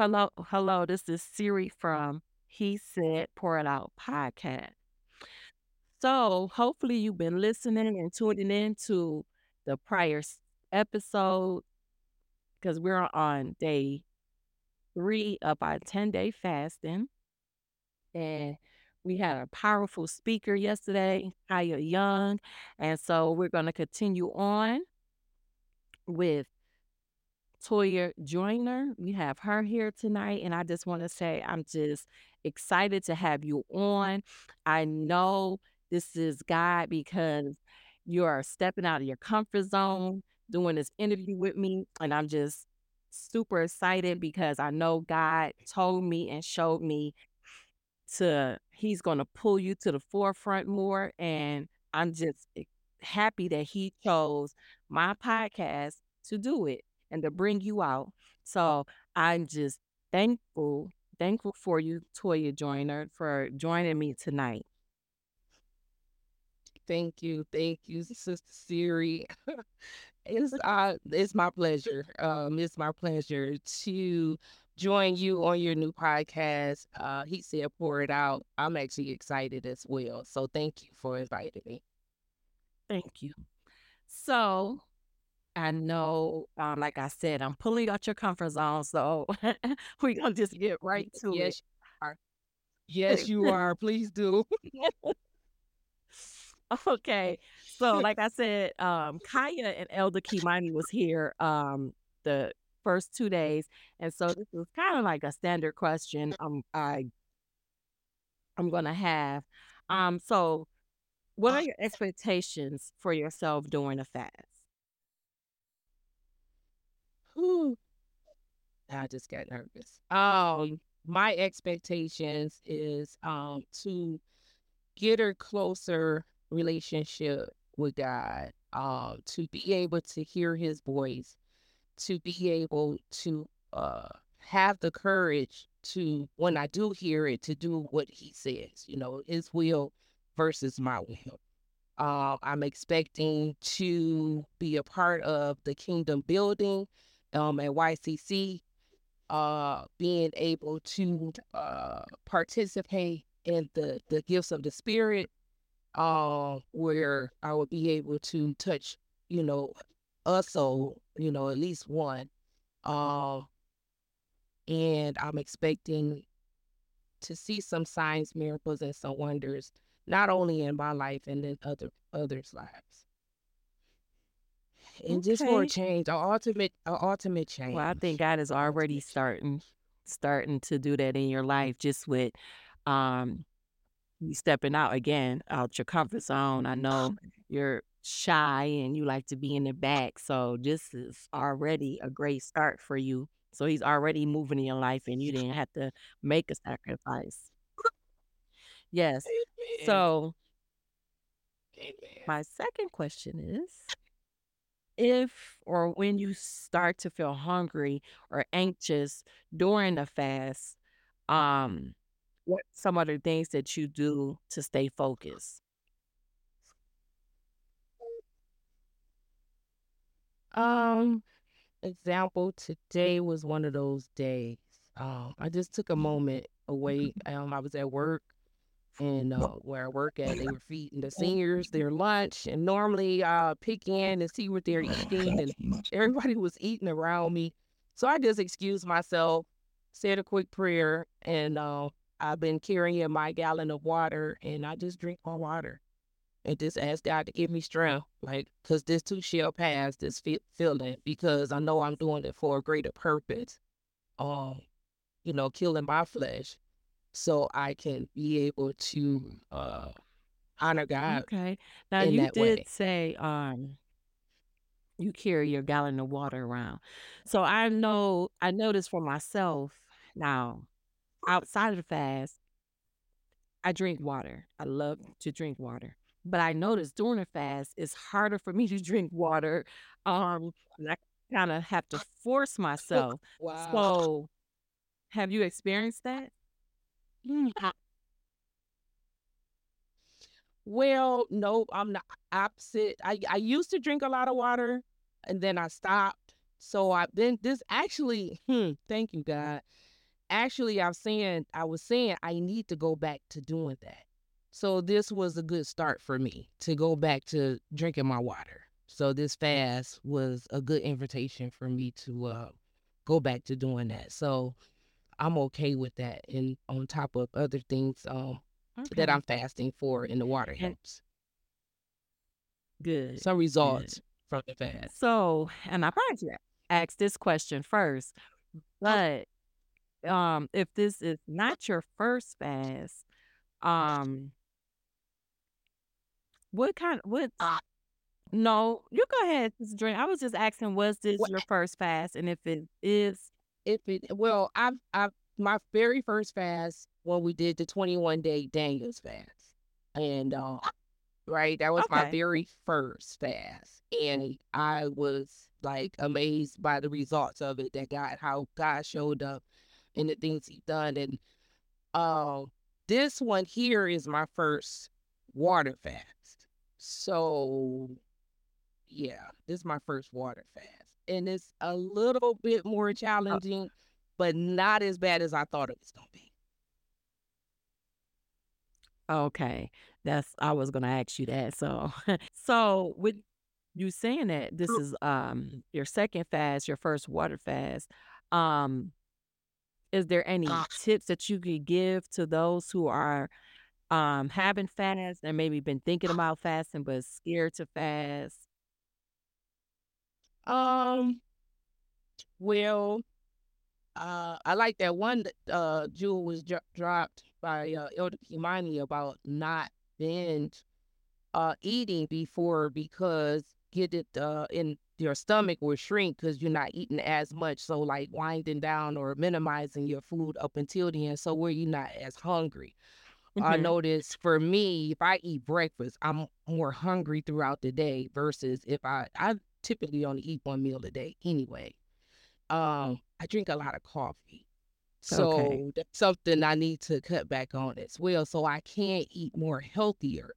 Hello. This is Siri from He Said Pour It Out podcast. So hopefully you've been listening and tuning in to the prior episode because we're on day 3 of our 10-day fasting. And we had a powerful speaker yesterday, Kaya Young. And so we're going to continue on with Toyia Joiner. We have her here tonight, and I just want to say I'm just excited to have you on. I know this is God because you are stepping out of your comfort zone doing this interview with me, and I'm just super excited because I know God told me and showed me He's going to pull you to the forefront more, and I'm just happy that He chose my podcast to do it and to bring you out. So I'm just thankful for you, Toyia Joiner, for joining me tonight. Thank you, Sister Siri. It's my pleasure. It's my pleasure to join you on your new podcast. He said, "Pour it out." I'm actually excited as well. So thank you for inviting me. Thank you. So I know, like I said, I'm pulling out your comfort zone, so we're going to just get right to it. Yes, you are. Please do. Okay. So like I said, Kaya and Elder Kimani was here the first 2 days. And so this is kind of like a standard question I'm going to have. So what are your expectations for yourself during a fast? I just got nervous. My expectations is to get a closer relationship with God, to be able to hear His voice, to be able to have the courage to, when I do hear it, to do what He says, His will versus my will. I'm expecting to be a part of the kingdom building at YCC, being able to participate in the gifts of the Spirit, where I would be able to touch, at least one. And I'm expecting to see some signs, miracles, and some wonders, not only in my life and in others' lives. And just for a change, an ultimate change. Well, I think God is already starting to do that in your life, just with you stepping out again, out your comfort zone. I know you're shy and you like to be in the back, so this is already a great start for you. So He's already moving in your life, and you didn't have to make a sacrifice. Yes. Amen. So, amen. My second question is, if or when you start to feel hungry or anxious during the fast, what some other things that you do to stay focused? Example, today was one of those days. I just took a moment away. I was at work, and where I work at, they were feeding the seniors their lunch, and normally I pick in and see what they're eating, and everybody was eating around me. So I just excused myself, said a quick prayer, and I've been carrying my gallon of water, and I just drink my water and just ask God to give me strength, because this too shall pass, this feeling, because I know I'm doing it for a greater purpose, killing my flesh, so I can be able to honor God. Okay. Now, you did say you carry your gallon of water around. So I know this for myself now. Outside of the fast, I drink water. I love to drink water. But I noticed during the fast, it's harder for me to drink water. And I kind of have to force myself. Wow. So have you experienced that? Well, no, I'm the opposite. I used to drink a lot of water, and then I stopped. So I've been, thank you, God. actually I was saying I need to go back to doing that. So this was a good start for me to go back to drinking my water. So this fast was a good invitation for me to go back to doing that. So I'm okay with that. And on top of other things that I'm fasting for in the water helps. Good. Some results from the fast. So, and I probably asked this question first, but if this is not your first fast, no, you go ahead, drink. I was just asking, was this your first fast? And if it is, my very first fast when we did the 21-day Daniel's fast, and that was my very first fast, and I was like amazed by the results of it. That God, how God showed up, and the things He done, and this one here is my first water fast. So, yeah, this is my first water fast. And it's a little bit more challenging, but not as bad as I thought it was going to be. Okay. I was going to ask you that. So, with you saying that this is your second fast, your first water fast, is there any tips that you could give to those who are having fasts and maybe been thinking about fasting but scared to fast? I like that one that jewel was dropped by Elder Kimani about not binge eating before, because get it in your stomach will shrink because you're not eating as much. So like winding down or minimizing your food up until then, so where you're not as hungry. I notice for me, if I eat breakfast, I'm more hungry throughout the day versus if I typically only eat one meal a day anyway. I drink a lot of coffee. So that's something I need to cut back on as well, so I can eat more healthier.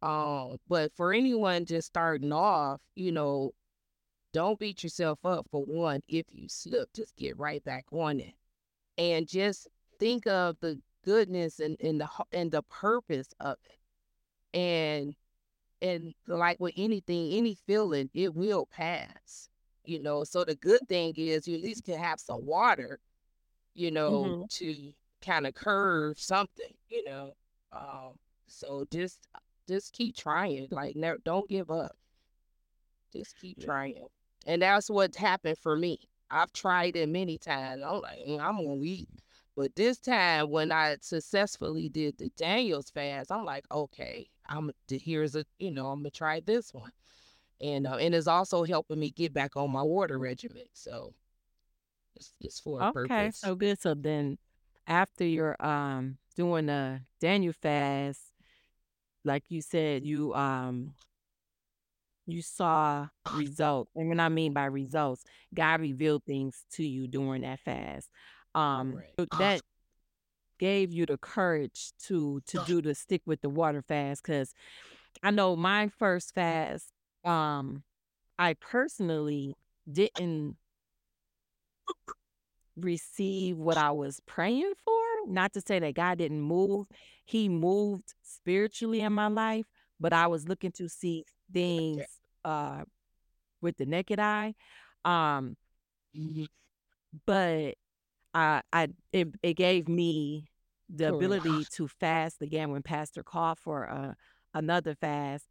But for anyone just starting off, don't beat yourself up for one. If you slip, just get right back on it. And just think of the goodness and the purpose of it. And like with anything, any feeling, it will pass. So the good thing is you at least can have some water, to kind of curve something, so just keep trying. Like, never, don't give up. Just keep trying. And that's what happened for me. I've tried it many times. I'm like, I'm going to eat. But this time, when I successfully did the Daniel's fast, I'm like, okay, I'm going to try this one. And it's also helping me get back on my water regimen. So it's for a purpose. Okay, so good. So then after you're doing the Daniel fast, like you said, you saw results. And what I mean by results, God revealed things to you during that fast. That gave you the courage to stick with the water fast, because I know my first fast, I personally didn't receive what I was praying for. Not to say that God didn't move. He moved spiritually in my life, but I was looking to see things with the naked eye. But it gave me the ability to fast again. When Pastor called for another fast,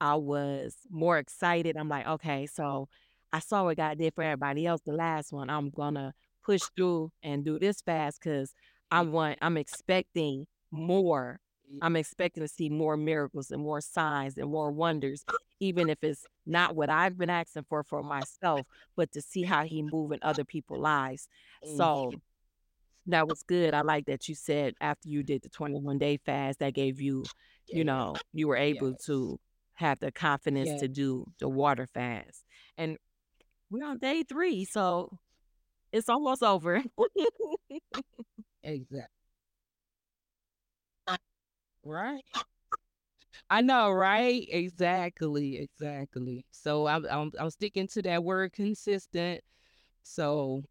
I was more excited. I'm like, okay, so I saw what God did for everybody else the last one. I'm going to push through and do this fast because I'm expecting more. I'm expecting to see more miracles and more signs and more wonders, even if it's not what I've been asking for myself, but to see how He move in other people's lives. So that was good. I like that you said after you did the 21-day fast, that gave you, you were able to have the confidence to do the water fast. And we're on day 3, so it's almost over. Exactly. Right. I know, right? Exactly. So I'm sticking to that word consistent. So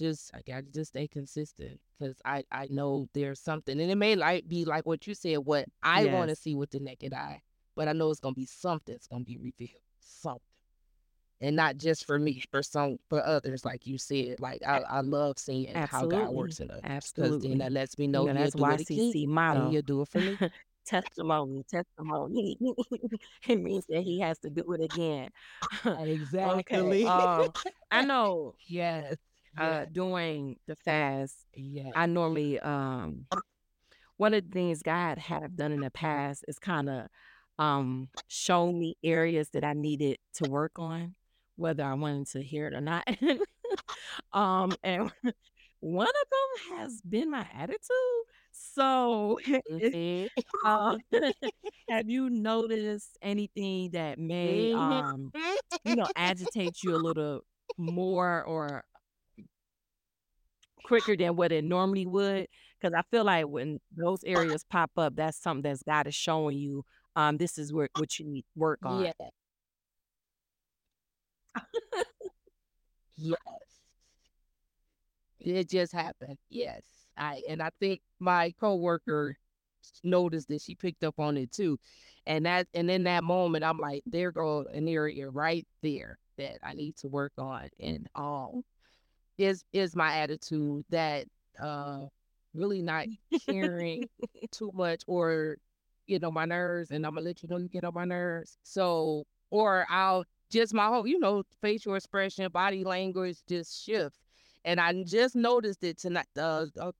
I got to just stay consistent, because I know there's something. And it may be like what you said, what I want to see with the naked eye, but I know it's going to be something that's going to be revealed, something. And not just for me, for others, like you said. Like, I love seeing how God works in us. Absolutely. Because then that lets me know that's YCC model. He'll do it for me. Testimony. It means that he has to do it again. Exactly. Okay. I know. Yes. Doing the fast. Yeah. I normally, one of the things God have done in the past is kind of show me areas that I needed to work on, whether I wanted to hear it or not. And one of them has been my attitude. So have you noticed anything that may, agitate you a little more or quicker than what it normally would? Because I feel like when those areas pop up, that's something that's God is showing you. This is what you need to work on. Yeah. Yes. It just happened. Yes. I think my coworker noticed that, she picked up on it too. And in that moment, I'm like, there goes an area right there that I need to work on. And is my attitude, that really not caring too much, or get on my nerves, and I'm gonna let you know you get on my nerves. So, or I'll just, my whole, facial expression, body language just shift. And I just noticed it tonight, about an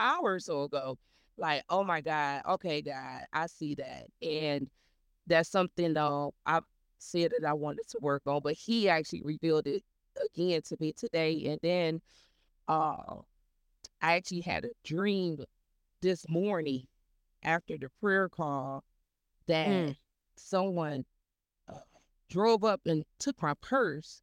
hour or so ago. Like, oh my God, okay, God, I see that. And that's something though I said that I wanted to work on, but he actually revealed it again to me today. And then I actually had a dream this morning after the prayer call that someone drove up and took my purse,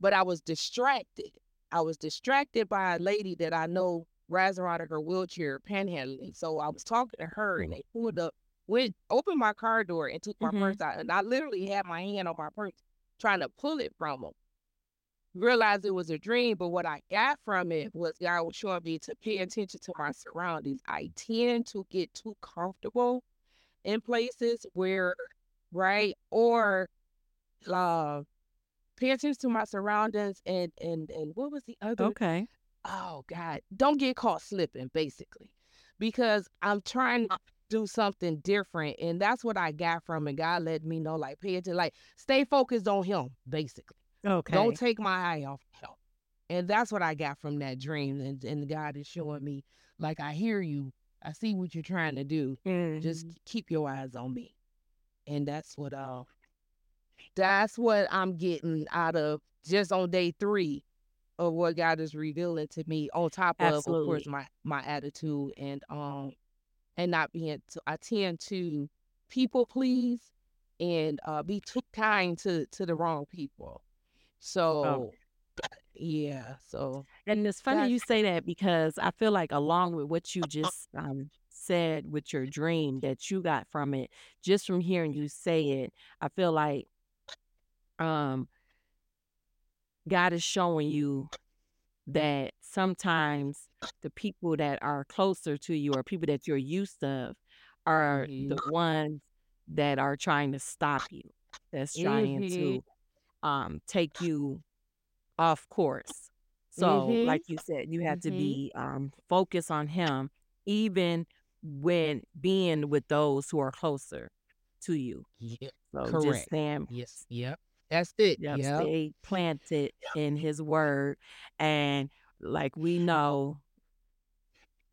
but I was distracted. By a lady that I know rides around in her wheelchair panhandling. So I was talking to her, and they pulled up, opened my car door and took my purse out. And I literally had my hand on my purse trying to pull it from them. Realized it was a dream, but what I got from it was God was showing me to pay attention to my surroundings. I tend to get too comfortable in places where, pay attention to my surroundings and what was the other? Okay. Oh God, don't get caught slipping, basically, because I'm trying to do something different, and that's what I got from it. God let me know, like, pay attention, like, stay focused on Him, basically. Okay. Don't take my eye off Him. And that's what I got from that dream. And God is showing me, like, I hear you. I see what you're trying to do. Mm-hmm. Just keep your eyes on me. And that's what I'm getting out of just on day 3 of what God is revealing to me, on top of, Absolutely. Of course, my attitude and not being, I tend to people please and be too kind to the wrong people. So, yeah. So, and it's funny you say that, because I feel like along with what you just said with your dream that you got from it, just from hearing you say it, I feel like God is showing you that sometimes the people that are closer to you or people that you're used to are the ones that are trying to stop you, that's trying to take you off course. So like you said, you have to be focused on Him, even when being with those who are closer to you. Yeah, so correct. Just saying, yes, yep, that's it. Yep, yep. Stay planted in His word, and like we know,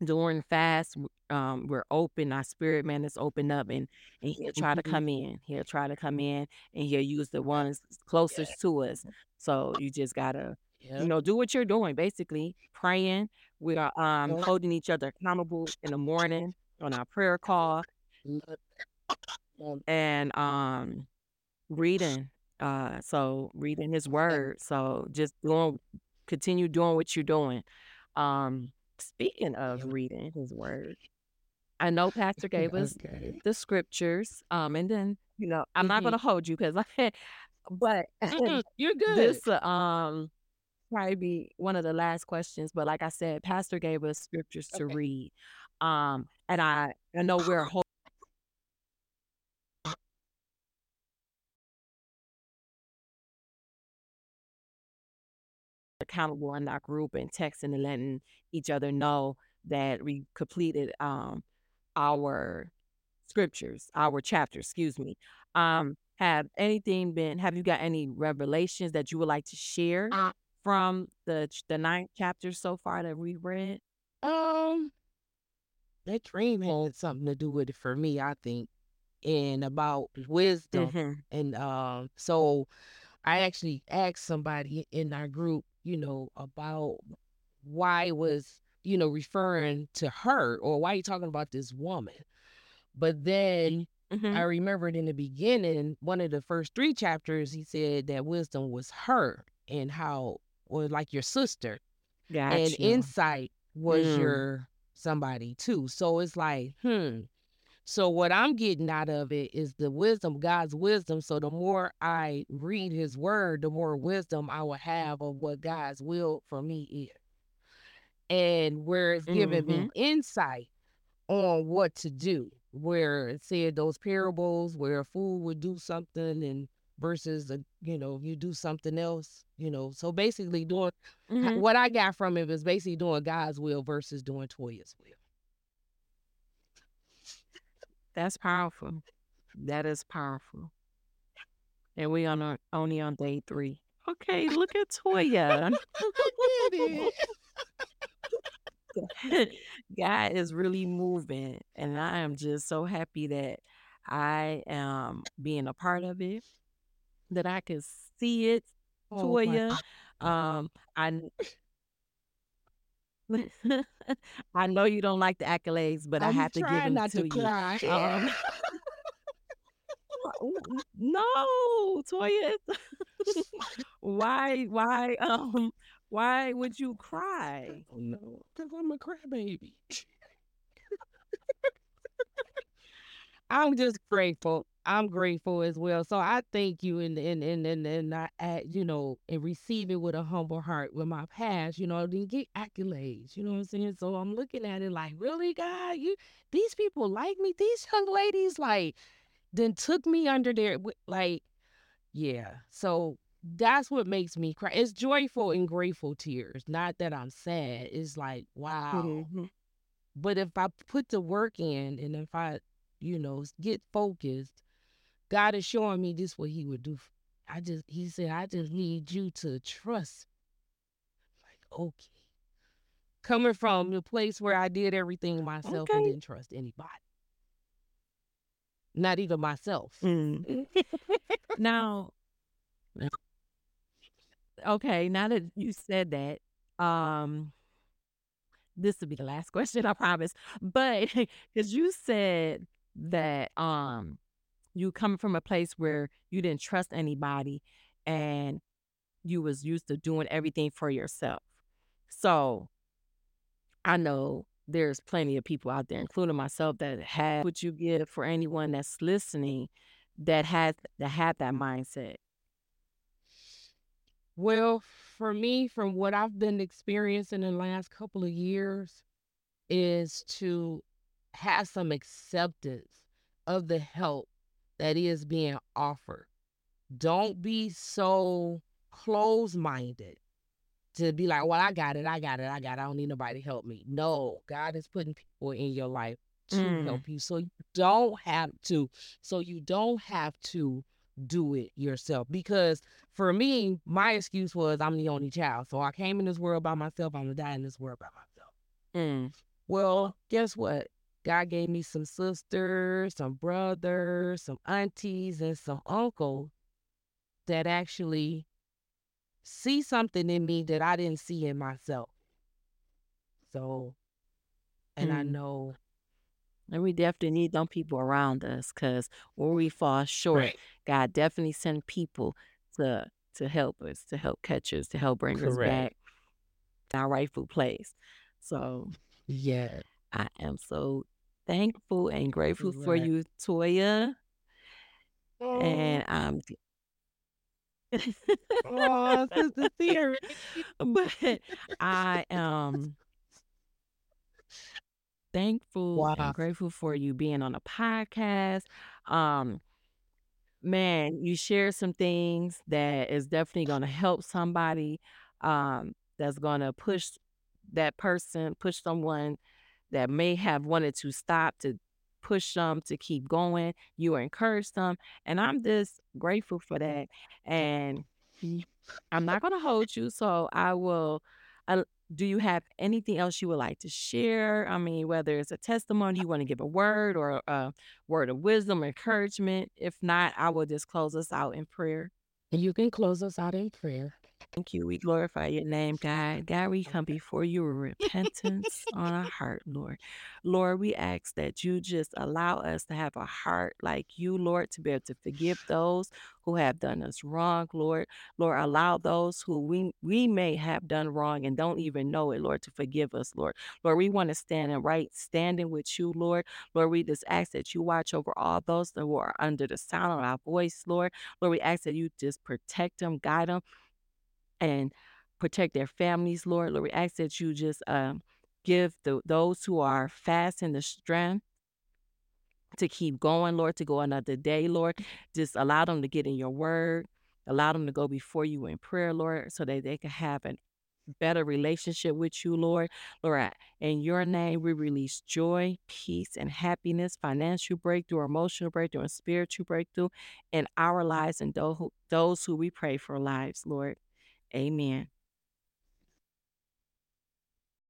during fast, we're open. Our spirit man is open up, and He'll try to come in. He'll try to come in, and He'll use the ones closest to us. So you just gotta, do what you're doing. Basically, praying. We are holding each other accountable in the morning on our prayer call, and reading. Reading His word. So just continue doing what you're doing. Speaking of reading His word, I know Pastor gave us the scriptures. And then, I'm not going to hold you, because but you're good. This probably be one of the last questions, but like I said, Pastor gave us scriptures to read. And I know we're hoping. Accountable in our group and texting and letting each other know that we completed our scriptures, our chapters, excuse me. Have you got any revelations that you would like to share from the 9th chapter so far that we read? That dream had something to do with it for me, I think, and about wisdom. Mm-hmm. And so I actually asked somebody in our group, about why was, referring to her, or why are you talking about this woman? But then I remembered in the beginning, one of the first 3 chapters, he said that wisdom was her and how, or like your sister. Gotcha. And insight was your somebody too. So it's like, So what I'm getting out of it is the wisdom, God's wisdom. So the more I read his word, the more wisdom I will have of what God's will for me is. And where it's giving me insight on what to do, where it said those parables where a fool would do something and versus, you do something else, So basically doing what I got from it was basically doing God's will versus doing Toya's will. That's powerful. That is powerful. And we only on day 3. Okay, look at Toya. God is really moving, and I am just so happy that I am being a part of it, that I can see it, Toya. I know you don't like the accolades, but I have to give them to you. Cry. No, Toya, why would you cry? Oh, no, because I'm a crybaby. I'm just grateful. I'm grateful as well. So I thank you, and I and receive it with a humble heart with my past. I didn't get accolades. You know what I'm saying? So I'm looking at it like, really, God, these people like me. These young ladies then took me under their yeah. So that's what makes me cry. It's joyful and grateful tears. Not that I'm sad. It's like, wow. Mm-hmm. But if I put the work in, and if I get focused, God is showing me this what he would do. He said, I just need you to trust me. Like, okay. Coming from the place where I did everything myself and didn't trust anybody. Not even myself. Mm. Now that you said that, this will be the last question, I promise. But because you said that you come from a place where you didn't trust anybody and you was used to doing everything for yourself. So I know there's plenty of people out there, including myself, that have what you give for anyone that's listening that had that mindset. Well, for me, from what I've been experiencing in the last couple of years is to have some acceptance of the help that is being offered. Don't be so closed-minded to be like, well, I got it. I don't need nobody to help me. No, God is putting people in your life to help you. So you don't have to do it yourself. Because for me, my excuse was I'm the only child. So I came in this world by myself. I'm going to die in this world by myself. Well, guess what? God gave me some sisters, some brothers, some aunties, and some uncles that actually see something in me that I didn't see in myself. So, and I know. And we definitely need them people around us, because when we fall short, God definitely send people to help us, to help catch us, to help bring us back to our rightful place. So, yeah, I am so thankful and grateful for you, Toya. And Oh, Sister Siri. But I am thankful and grateful for you being on a podcast. Man, you share some things that is definitely going to help somebody, that's going to push that person, push someone that may have wanted to stop, to push them to keep going. You encourage them. And I'm just grateful for that. And I'm not going to hold you. So I will. Do you have anything else you would like to share? I mean, whether it's a testimony, you want to give a word or a word of wisdom, encouragement. If not, I will just close us out in prayer. And you can close us out in prayer. Thank you. We glorify your name, God. God, we come before you with repentance on our heart, Lord. Lord, we ask that you just allow us to have a heart like you, Lord, to be able to forgive those who have done us wrong, Lord. Lord, allow those who we may have done wrong and don't even know it, Lord, to forgive us, Lord. Lord, we want to stand in right standing with you, Lord. Lord, we just ask that you watch over all those that are under the sound of our voice, Lord. Lord, we ask that you just protect them, guide them, and protect their families, Lord. Lord, we ask that you just give those who are fasting the strength to keep going, Lord, to go another day, Lord. Just allow them to get in your word. Allow them to go before you in prayer, Lord, so that they can have a better relationship with you, Lord. Lord, in your name, we release joy, peace, and happiness, financial breakthrough, emotional breakthrough, and spiritual breakthrough in our lives and those who we pray for lives, Lord. Amen.